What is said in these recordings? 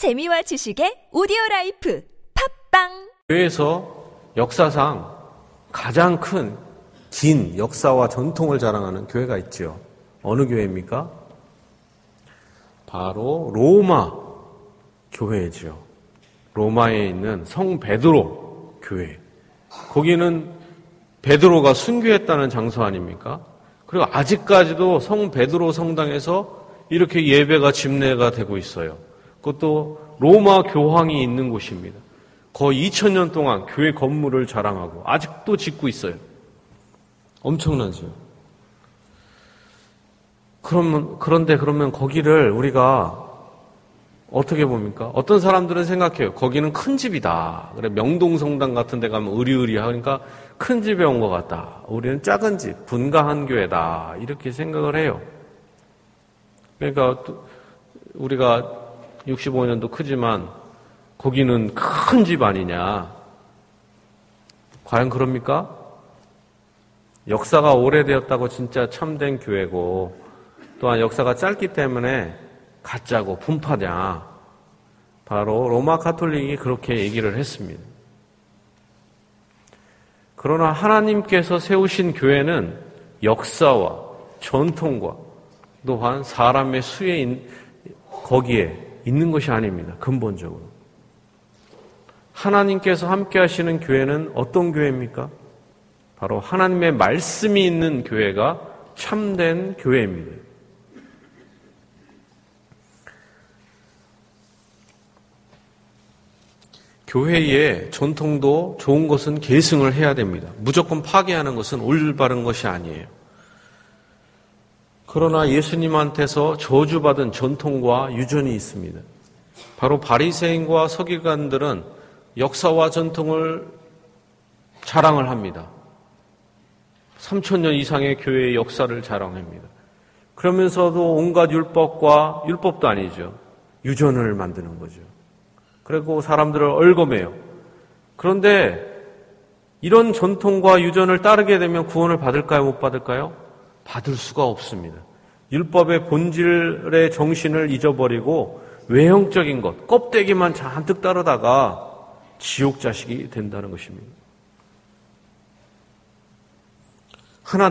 재미와 지식의 오디오라이프 팝빵. 교회에서 역사상 가장 큰 긴 역사와 전통을 자랑하는 교회가 있죠. 어느 교회입니까? 바로 로마 교회죠. 로마에 있는 성 베드로 교회. 거기는 베드로가 순교했다는 장소 아닙니까? 그리고 아직까지도 성 베드로 성당에서 이렇게 예배가 집례가 되고 있어요. 그것도 로마 교황이 있는 곳입니다. 거의 2000년 동안 교회 건물을 자랑하고 아직도 짓고 있어요. 엄청나죠. 그런데 거기를 우리가 어떻게 봅니까? 어떤 사람들은 생각해요. 거기는 큰 집이다. 그래, 명동성당 같은 데 가면 으리으리하니까 큰 집에 온 것 같다. 우리는 작은 집, 분가한 교회다. 이렇게 생각을 해요. 그러니까 우리가 65년도 크지만 거기는 큰 집 아니냐. 과연 그럽니까? 역사가 오래되었다고 진짜 참된 교회고 또한 역사가 짧기 때문에 가짜고 분파냐. 바로 로마 가톨릭이 그렇게 얘기를 했습니다. 그러나 하나님께서 세우신 교회는 역사와 전통과 또한 사람의 수에 거기에 있는 것이 아닙니다. 근본적으로. 하나님께서 함께 하시는 교회는 어떤 교회입니까? 바로 하나님의 말씀이 있는 교회가 참된 교회입니다. 교회의 전통도 좋은 것은 계승을 해야 됩니다. 무조건 파괴하는 것은 올바른 것이 아니에요. 그러나 예수님한테서 저주받은 전통과 유전이 있습니다. 바로 바리새인과 서기관들은 역사와 전통을 자랑을 합니다. 3000년 이상의 교회의 역사를 자랑합니다. 그러면서도 온갖 율법도 아니죠. 유전을 만드는 거죠. 그리고 사람들을 얼검해요. 그런데 이런 전통과 유전을 따르게 되면 구원을 받을까요? 못 받을까요? 받을 수가 없습니다. 율법의 본질의 정신을 잊어버리고 외형적인 것, 껍데기만 잔뜩 따르다가 지옥 자식이 된다는 것입니다.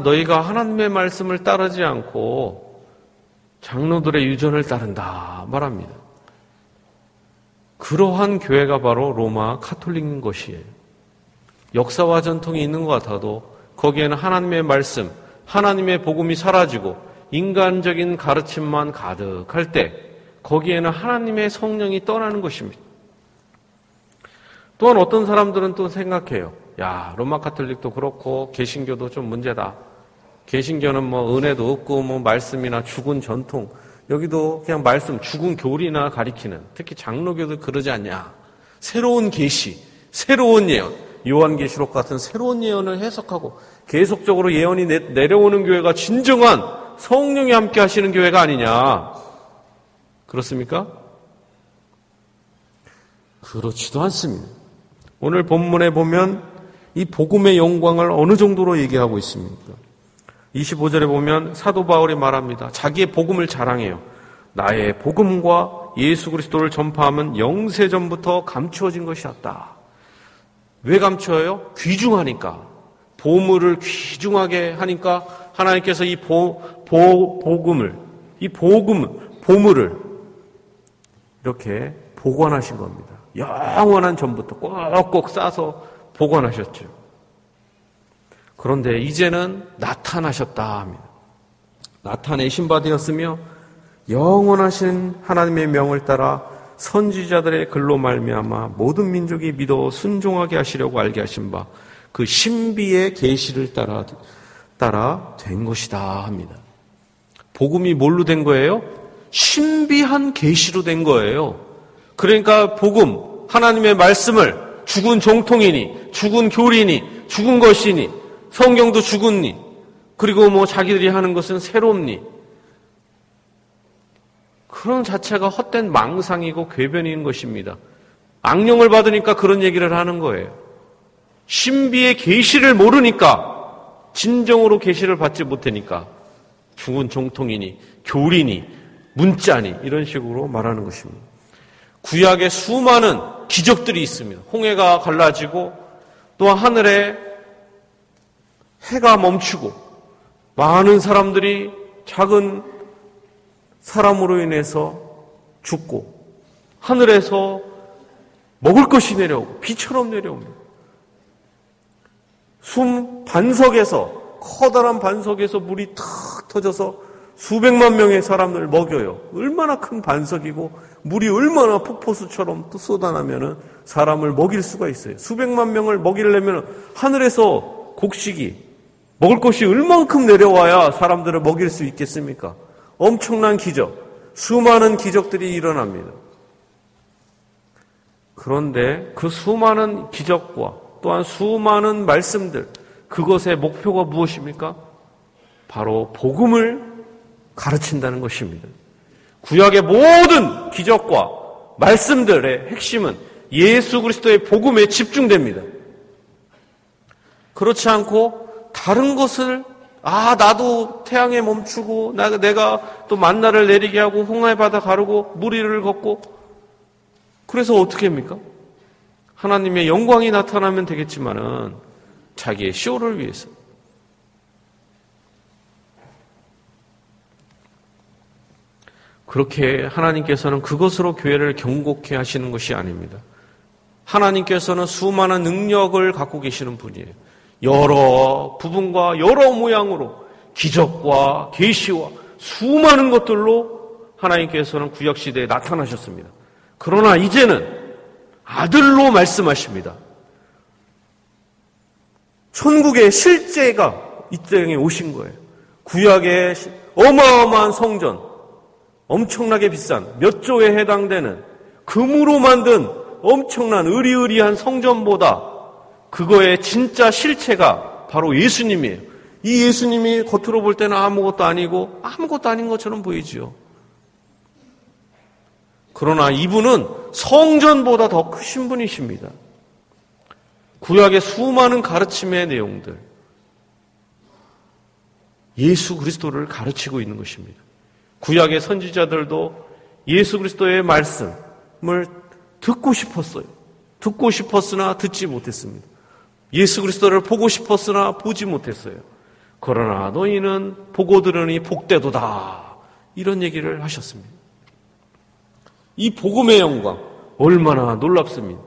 너희가 하나님의 말씀을 따르지 않고 장로들의 유전을 따른다 말합니다. 그러한 교회가 바로 로마 가톨릭인 것이에요. 역사와 전통이 있는 것 같아도 거기에는 하나님의 말씀, 하나님의 복음이 사라지고 인간적인 가르침만 가득할 때 거기에는 하나님의 성령이 떠나는 것입니다. 또한 어떤 사람들은 또 생각해요. 로마 가톨릭도 그렇고 개신교도 좀 문제다. 개신교는 은혜도 없고 말씀이나 죽은 전통, 여기도 그냥 말씀, 죽은 교리나 가리키는, 특히 장로교도 그러지 않냐. 새로운 계시, 새로운 예언. 요한계시록 같은 새로운 예언을 해석하고 계속적으로 예언이 내려오는 교회가 진정한 성령이 함께 하시는 교회가 아니냐. 그렇습니까? 그렇지도 않습니다. 오늘 본문에 보면 이 복음의 영광을 어느 정도로 얘기하고 있습니까? 25절에 보면 사도 바울이 말합니다. 자기의 복음을 자랑해요. 나의 복음과 예수 그리스도를 전파함은 영세전부터 감추어진 것이었다. 왜 감춰요? 귀중하니까. 보물을 귀중하게 하니까 하나님께서 이 보물을 이렇게 보관하신 겁니다. 영원한 전부터 꼭꼭 싸서 보관하셨죠. 그런데 이제는 나타나셨다 합니다. 나타내신 바 되었으며 영원하신 하나님의 명을 따라 선지자들의 글로 말미암아 모든 민족이 믿어 순종하게 하시려고 알게 하신 바 그 신비의 계시를 따라 된 것이다 합니다. 복음이 뭘로 된 거예요? 신비한 계시로 된 거예요. 그러니까 복음, 하나님의 말씀을 죽은 정통이니, 죽은 교리니, 죽은 것이니, 성경도 죽은니, 그리고 자기들이 하는 것은 새롭니, 그런 자체가 헛된 망상이고 궤변인 것입니다. 악령을 받으니까 그런 얘기를 하는 거예요. 신비의 계시를 모르니까, 진정으로 계시를 받지 못하니까 죽은 정통이니, 교리니, 문자니 이런 식으로 말하는 것입니다. 구약에 수많은 기적들이 있습니다. 홍해가 갈라지고 또 하늘에 해가 멈추고 많은 사람들이 작은 사람으로 인해서 죽고 하늘에서 먹을 것이 내려오고 비처럼 내려옵니다. 반석에서 커다란 반석에서 물이 탁 터져서 수백만 명의 사람을 먹여요. 얼마나 큰 반석이고 물이 얼마나 폭포수처럼 또 쏟아나면은 사람을 먹일 수가 있어요. 수백만 명을 먹이려면 하늘에서 곡식이 먹을 것이 얼만큼 내려와야 사람들을 먹일 수 있겠습니까? 엄청난 기적, 수많은 기적들이 일어납니다. 그런데 그 수많은 기적과 또한 수많은 말씀들, 그것의 목표가 무엇입니까? 바로 복음을 가르친다는 것입니다. 구약의 모든 기적과 말씀들의 핵심은 예수 그리스도의 복음에 집중됩니다. 그렇지 않고 다른 것을 나도 태양에 멈추고 내가 또 만나를 내리게 하고 홍해 바다 가르고 물 위를 걷고 그래서 어떻게 합니까? 하나님의 영광이 나타나면 되겠지만은 자기의 쇼를 위해서 그렇게 하나님께서는 그것으로 교회를 경고케 하시는 것이 아닙니다. 하나님께서는 수많은 능력을 갖고 계시는 분이에요. 여러 부분과 여러 모양으로 기적과 계시와 수많은 것들로 하나님께서는 구약시대에 나타나셨습니다. 그러나 이제는 아들로 말씀하십니다. 천국의 실제가 이 땅에 오신 거예요. 구약의 어마어마한 성전, 엄청나게 비싼 몇 조에 해당되는 금으로 만든 엄청난 으리으리한 성전보다 그거의 진짜 실체가 바로 예수님이에요. 이 예수님이 겉으로 볼 때는 아무것도 아닌 것처럼 보이지요. 그러나 이분은 성전보다 더 크신 분이십니다. 구약의 수많은 가르침의 내용들, 예수 그리스도를 가르치고 있는 것입니다. 구약의 선지자들도 예수 그리스도의 말씀을 듣고 싶었어요. 듣고 싶었으나 듣지 못했습니다. 예수 그리스도를 보고 싶었으나 보지 못했어요. 그러나 너희는 보고 들으니 복되도다. 이런 얘기를 하셨습니다. 이 복음의 영광 얼마나 놀랍습니다.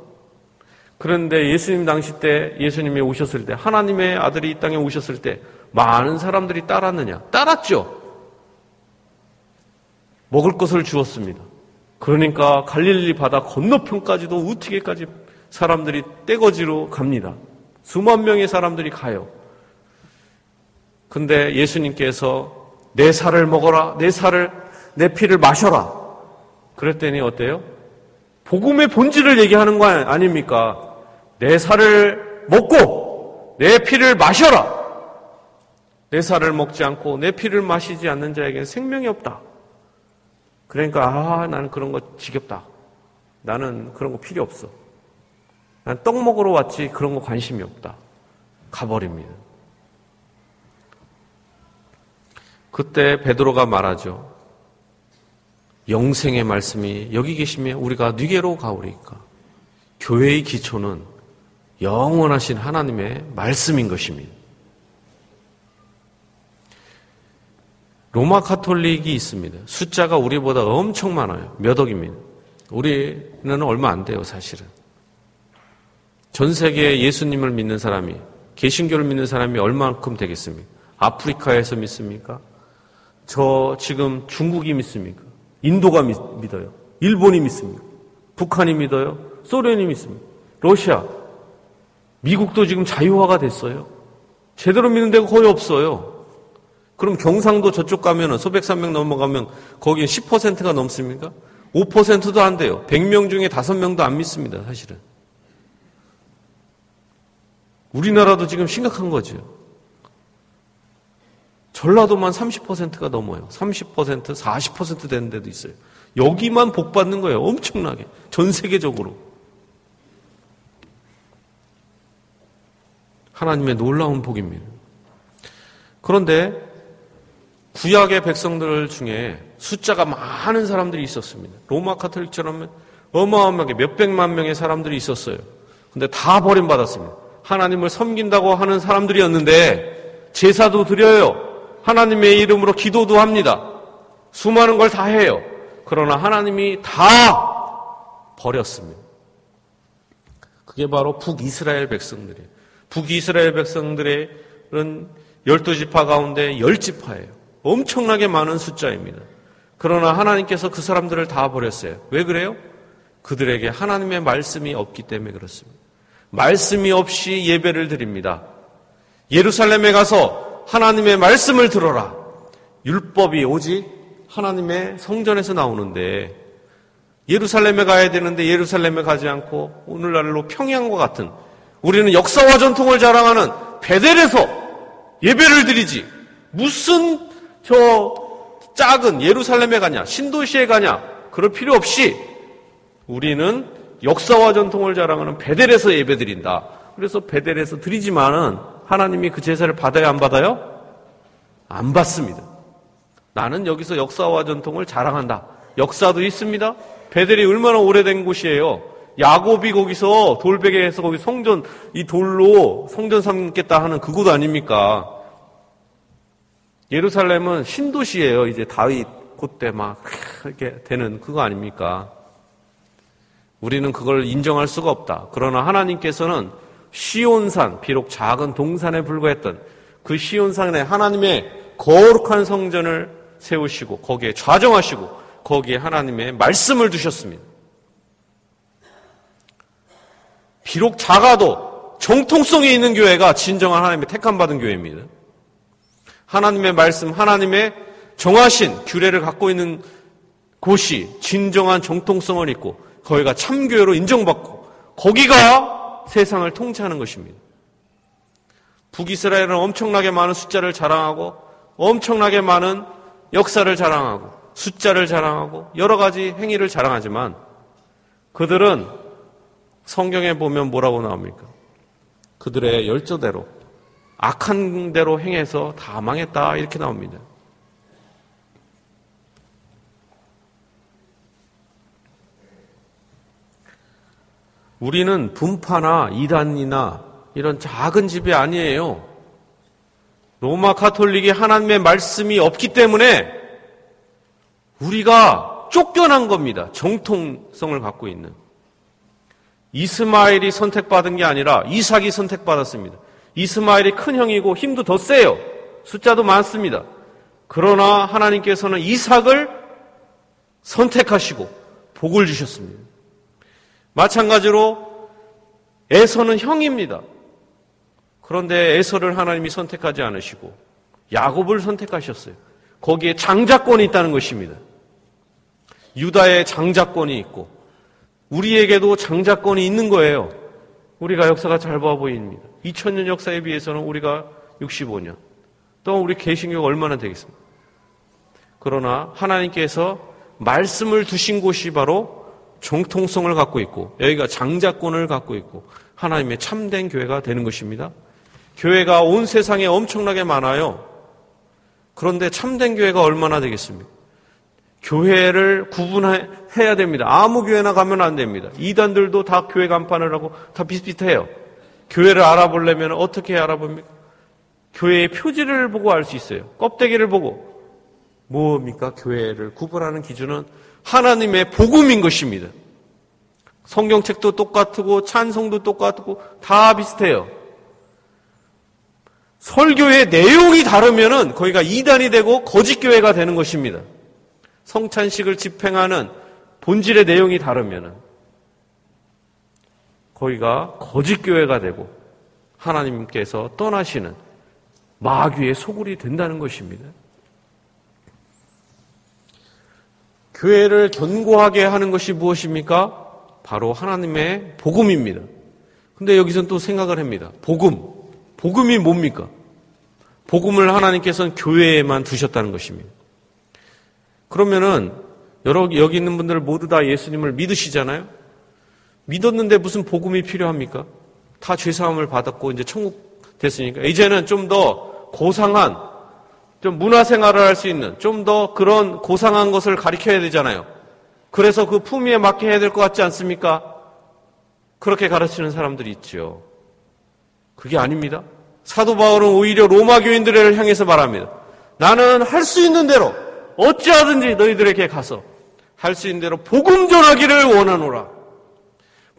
그런데 예수님 당시 때, 예수님이 오셨을 때, 하나님의 아들이 이 땅에 오셨을 때 많은 사람들이 따랐느냐? 따랐죠. 먹을 것을 주었습니다. 그러니까 갈릴리 바다 건너편까지도 우티게까지 사람들이 떼거지로 갑니다. 수만 명의 사람들이 가요. 근데 예수님께서 내 살을 먹어라, 내 피를 마셔라. 그랬더니 어때요? 복음의 본질을 얘기하는 거 아닙니까? 내 살을 먹고 내 피를 마셔라. 내 살을 먹지 않고 내 피를 마시지 않는 자에게는 생명이 없다. 그러니까 나는 그런 거 지겹다. 나는 그런 거 필요 없어. 난 떡 먹으러 왔지 그런 거 관심이 없다. 가버립니다. 그때 베드로가 말하죠. 영생의 말씀이 여기 계시며 우리가 네게로 가오리까. 교회의 기초는 영원하신 하나님의 말씀인 것입니다. 로마 카톨릭이 있습니다. 숫자가 우리보다 엄청 많아요. 몇 억입니다. 우리는 얼마 안 돼요, 사실은. 전 세계에 예수님을 믿는 사람이, 개신교를 믿는 사람이 얼만큼 되겠습니까? 아프리카에서 믿습니까? 저 지금 중국이 믿습니까? 인도가 믿어요. 일본이 믿습니까? 북한이 믿어요. 소련이 믿습니까? 러시아, 미국도 지금 자유화가 됐어요. 제대로 믿는 데가 거의 없어요. 그럼 경상도 저쪽 가면은 소백산맥 넘어가면 거기에 10%가 넘습니까? 5%도 안 돼요. 100명 중에 5명도 안 믿습니다, 사실은. 우리나라도 지금 심각한 거죠. 전라도만 30%가 넘어요. 30%, 40% 되는 데도 있어요. 여기만 복 받는 거예요. 엄청나게. 전 세계적으로. 하나님의 놀라운 복입니다. 그런데 구약의 백성들 중에 숫자가 많은 사람들이 있었습니다. 로마 카톨릭처럼 어마어마하게 몇백만 명의 사람들이 있었어요. 근데 다 버림받았습니다. 하나님을 섬긴다고 하는 사람들이었는데 제사도 드려요. 하나님의 이름으로 기도도 합니다. 수많은 걸 다 해요. 그러나 하나님이 다 버렸습니다. 그게 바로 북이스라엘 백성들이에요. 북이스라엘 백성들은 12지파 가운데 10지파예요. 엄청나게 많은 숫자입니다. 그러나 하나님께서 그 사람들을 다 버렸어요. 왜 그래요? 그들에게 하나님의 말씀이 없기 때문에 그렇습니다. 말씀이 없이 예배를 드립니다. 예루살렘에 가서 하나님의 말씀을 들어라. 율법이 오직 하나님의 성전에서 나오는데 예루살렘에 가야 되는데 예루살렘에 가지 않고 오늘날로 평양과 같은 우리는 역사와 전통을 자랑하는 베델에서 예배를 드리지 무슨 저 작은 예루살렘에 가냐 신도시에 가냐 그럴 필요 없이 우리는 역사와 전통을 자랑하는 베델에서 예배 드린다. 그래서 베델에서 드리지만은 하나님이 그 제사를 받아요 안 받아요? 안 받습니다. 나는 여기서 역사와 전통을 자랑한다. 역사도 있습니다. 베델이 얼마나 오래된 곳이에요. 야곱이 거기서 돌베개에서 거기 성전 이 돌로 성전 삼겠다 하는 그곳 아닙니까? 예루살렘은 신도시예요. 이제 다윗 그때 막 이렇게 되는 그거 아닙니까? 우리는 그걸 인정할 수가 없다. 그러나 하나님께서는 시온산, 비록 작은 동산에 불과했던 그 시온산에 하나님의 거룩한 성전을 세우시고 거기에 좌정하시고 거기에 하나님의 말씀을 두셨습니다. 비록 작아도 정통성이 있는 교회가 진정한 하나님의 택함받은 교회입니다. 하나님의 말씀, 하나님의 정하신 규례를 갖고 있는 곳이 진정한 정통성을 있고 거기가 참교회로 인정받고 거기가 세상을 통치하는 것입니다. 북이스라엘은 엄청나게 많은 숫자를 자랑하고 엄청나게 많은 역사를 자랑하고 숫자를 자랑하고 여러 가지 행위를 자랑하지만 그들은 성경에 보면 뭐라고 나옵니까? 그들의 열조대로 악한 대로 행해서 다 망했다 이렇게 나옵니다. 우리는 분파나 이단이나 이런 작은 집이 아니에요. 로마 가톨릭이 하나님의 말씀이 없기 때문에 우리가 쫓겨난 겁니다. 정통성을 갖고 있는. 이스마엘이 선택받은 게 아니라 이삭이 선택받았습니다. 이스마엘이 큰 형이고 힘도 더 세요. 숫자도 많습니다. 그러나 하나님께서는 이삭을 선택하시고 복을 주셨습니다. 마찬가지로 에서는 형입니다. 그런데 에서를 하나님이 선택하지 않으시고 야곱을 선택하셨어요. 거기에 장자권이 있다는 것입니다. 유다의 장자권이 있고 우리에게도 장자권이 있는 거예요. 우리가 역사가 짧아 보입니다. 2000년 역사에 비해서는 우리가 65년. 또 우리 개신교가 얼마나 되겠습니까? 그러나 하나님께서 말씀을 두신 곳이 바로 정통성을 갖고 있고 여기가 장자권을 갖고 있고 하나님의 참된 교회가 되는 것입니다. 교회가 온 세상에 엄청나게 많아요. 그런데 참된 교회가 얼마나 되겠습니까? 교회를 구분해야 됩니다. 아무 교회나 가면 안 됩니다. 이단들도 다 교회 간판을 하고 다 비슷비슷해요. 교회를 알아보려면 어떻게 알아봅니까? 교회의 표지를 보고 알 수 있어요. 껍데기를 보고. 뭡니까? 교회를 구분하는 기준은 하나님의 복음인 것입니다. 성경책도 똑같고 찬송도 똑같고 다 비슷해요. 설교의 내용이 다르면은 거기가 이단이 되고 거짓교회가 되는 것입니다. 성찬식을 집행하는 본질의 내용이 다르면은 거기가 거짓교회가 되고 하나님께서 떠나시는 마귀의 소굴이 된다는 것입니다. 교회를 견고하게 하는 것이 무엇입니까? 바로 하나님의 복음입니다. 근데 여기서는 또 생각을 합니다. 복음이 뭡니까? 복음을 하나님께서는 교회에만 두셨다는 것입니다. 그러면은 여기 있는 분들 모두 다 예수님을 믿으시잖아요? 믿었는데 무슨 복음이 필요합니까? 다 죄사함을 받았고 이제 천국 됐으니까 이제는 좀 더 고상한 좀 문화생활을 할 수 있는 좀 더 그런 고상한 것을 가르쳐야 되잖아요. 그래서 그 품위에 맞게 해야 될 것 같지 않습니까? 그렇게 가르치는 사람들이 있죠. 그게 아닙니다. 사도 바울은 오히려 로마 교인들을 향해서 말합니다. 나는 할 수 있는 대로 어찌하든지 너희들에게 가서 할 수 있는 대로 복음 전하기를 원하노라.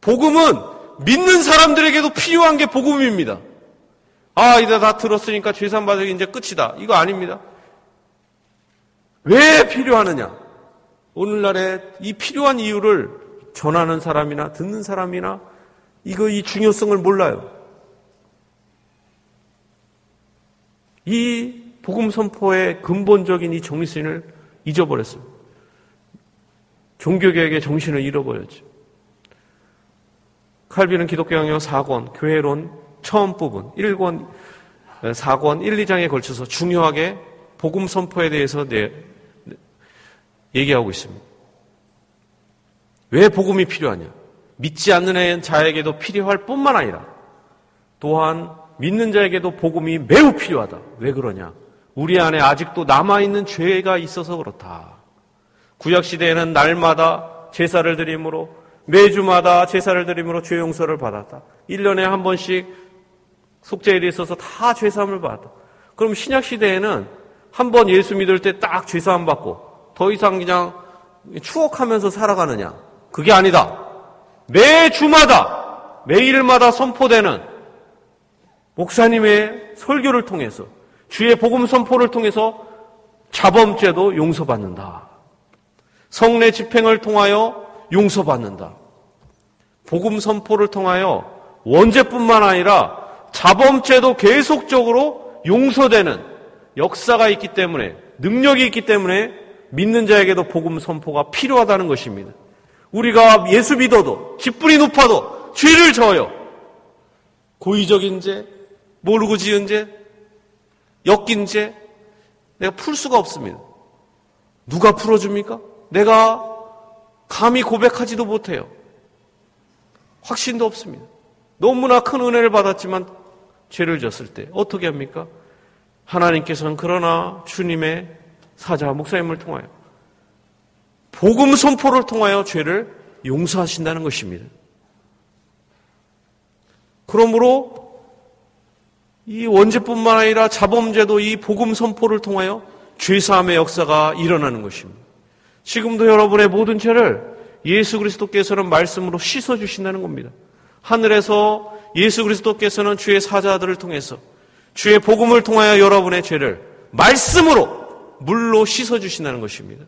복음은 믿는 사람들에게도 필요한 게 복음입니다. 아, 이제 다 들었으니까 죄산 받으기 이제 끝이다. 이거 아닙니다. 왜 필요하느냐? 오늘날에 이 필요한 이유를 전하는 사람이나 듣는 사람이나 이 중요성을 몰라요. 이 복음 선포의 근본적인 이 정신을 잊어버렸습니다. 종교개혁의 정신을 잃어버렸죠. 칼빈은 기독교 강요 4권, 교회론 처음 부분 1권, 4권 1, 2장에 걸쳐서 중요하게 복음 선포에 대해서 얘기하고 있습니다. 왜 복음이 필요하냐? 믿지 않는 자에게도 필요할 뿐만 아니라 또한 믿는 자에게도 복음이 매우 필요하다. 왜 그러냐? 우리 안에 아직도 남아있는 죄가 있어서 그렇다. 구약시대에는 날마다 제사를 드림으로 매주마다 제사를 드림으로 죄 용서를 받았다. 1년에 한 번씩 속죄일이 있어서 다 죄 사함을 받았다. 그럼 신약시대에는 한 번 예수 믿을 때 딱 죄 사함 받고 더 이상 그냥 추억하면서 살아가느냐? 그게 아니다. 매주마다 매일마다 선포되는 목사님의 설교를 통해서 주의 복음 선포를 통해서 자범죄도 용서받는다. 성례 집행을 통하여 용서받는다. 복음 선포를 통하여 원죄뿐만 아니라 자범죄도 계속적으로 용서되는 역사가 있기 때문에, 능력이 있기 때문에 믿는 자에게도 복음 선포가 필요하다는 것입니다. 우리가 예수 믿어도 직분이 높아도 죄를 져요. 고의적인 죄, 모르고 지은 죄, 엮인 죄, 내가 풀 수가 없습니다. 누가 풀어줍니까? 내가 감히 고백하지도 못해요. 확신도 없습니다. 너무나 큰 은혜를 받았지만 죄를 졌을 때 어떻게 합니까? 하나님께서는 그러나 주님의 사자 목사님을 통하여 복음 선포를 통하여 죄를 용서하신다는 것입니다. 그러므로 이 원죄뿐만 아니라 자범죄도 이 복음 선포를 통하여 죄사함의 역사가 일어나는 것입니다. 지금도 여러분의 모든 죄를 예수 그리스도께서는 말씀으로 씻어주신다는 겁니다. 하늘에서 예수 그리스도께서는 주의 사자들을 통해서 주의 복음을 통하여 여러분의 죄를 말씀으로 물로 씻어주신다는 것입니다.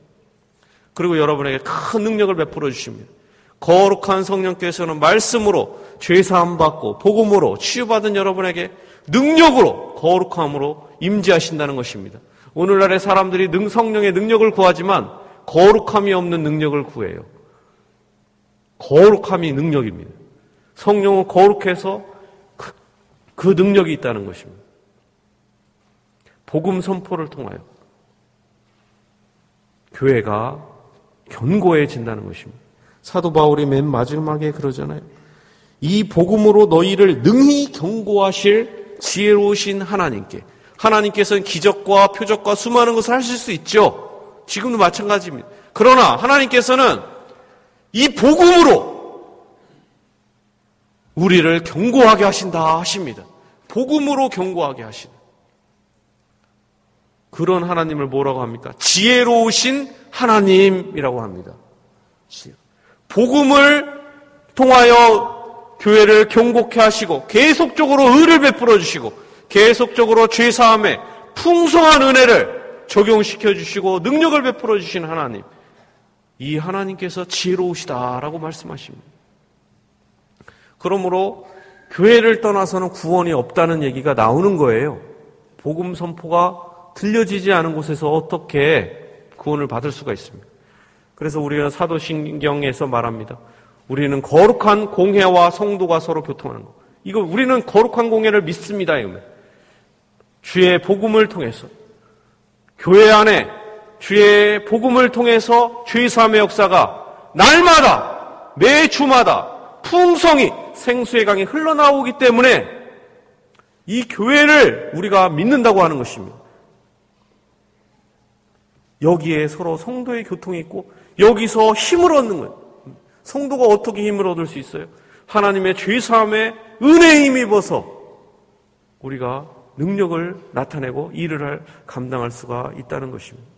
그리고 여러분에게 큰 능력을 베풀어 주십니다. 거룩한 성령께서는 말씀으로 죄사함 받고 복음으로 치유받은 여러분에게 능력으로 거룩함으로 임재하신다는 것입니다. 오늘날의 사람들이 성령의 능력을 구하지만 거룩함이 없는 능력을 구해요. 거룩함이 능력입니다. 성령은 거룩해서 그 능력이 있다는 것입니다. 복음 선포를 통하여 교회가 견고해진다는 것입니다. 사도 바울이 맨 마지막에 그러잖아요. 이 복음으로 너희를 능히 견고하실 지혜로우신 하나님께. 하나님께서는 기적과 표적과 수많은 것을 하실 수 있죠. 지금도 마찬가지입니다. 그러나 하나님께서는 이 복음으로 우리를 견고하게 하신다 하십니다. 복음으로 견고하게 하신 그런 하나님을 뭐라고 합니까? 지혜로우신 하나님이라고 합니다. 복음을 통하여 교회를 견고케 하시고 계속적으로 의를 베풀어 주시고 계속적으로 죄사함에 풍성한 은혜를 적용시켜 주시고 능력을 베풀어 주신 하나님, 이 하나님께서 지혜로우시다라고 말씀하십니다. 그러므로 교회를 떠나서는 구원이 없다는 얘기가 나오는 거예요. 복음 선포가 들려지지 않은 곳에서 어떻게 구원을 받을 수가 있습니까? 그래서 우리는 사도신경에서 말합니다. 우리는 거룩한 공회와 성도가 서로 교통하는 것. 이거 우리는 거룩한 공회를 믿습니다. 이거면 주의 복음을 통해서 교회 안에 주의 복음을 통해서 주의 삶의 역사가 날마다 매주마다 풍성히 생수의 강이 흘러나오기 때문에 이 교회를 우리가 믿는다고 하는 것입니다. 여기에 서로 성도의 교통이 있고 여기서 힘을 얻는 거예요. 성도가 어떻게 힘을 얻을 수 있어요? 하나님의 죄사함에 은혜에 힘입어서 우리가 능력을 나타내고 일을 감당할 수가 있다는 것입니다.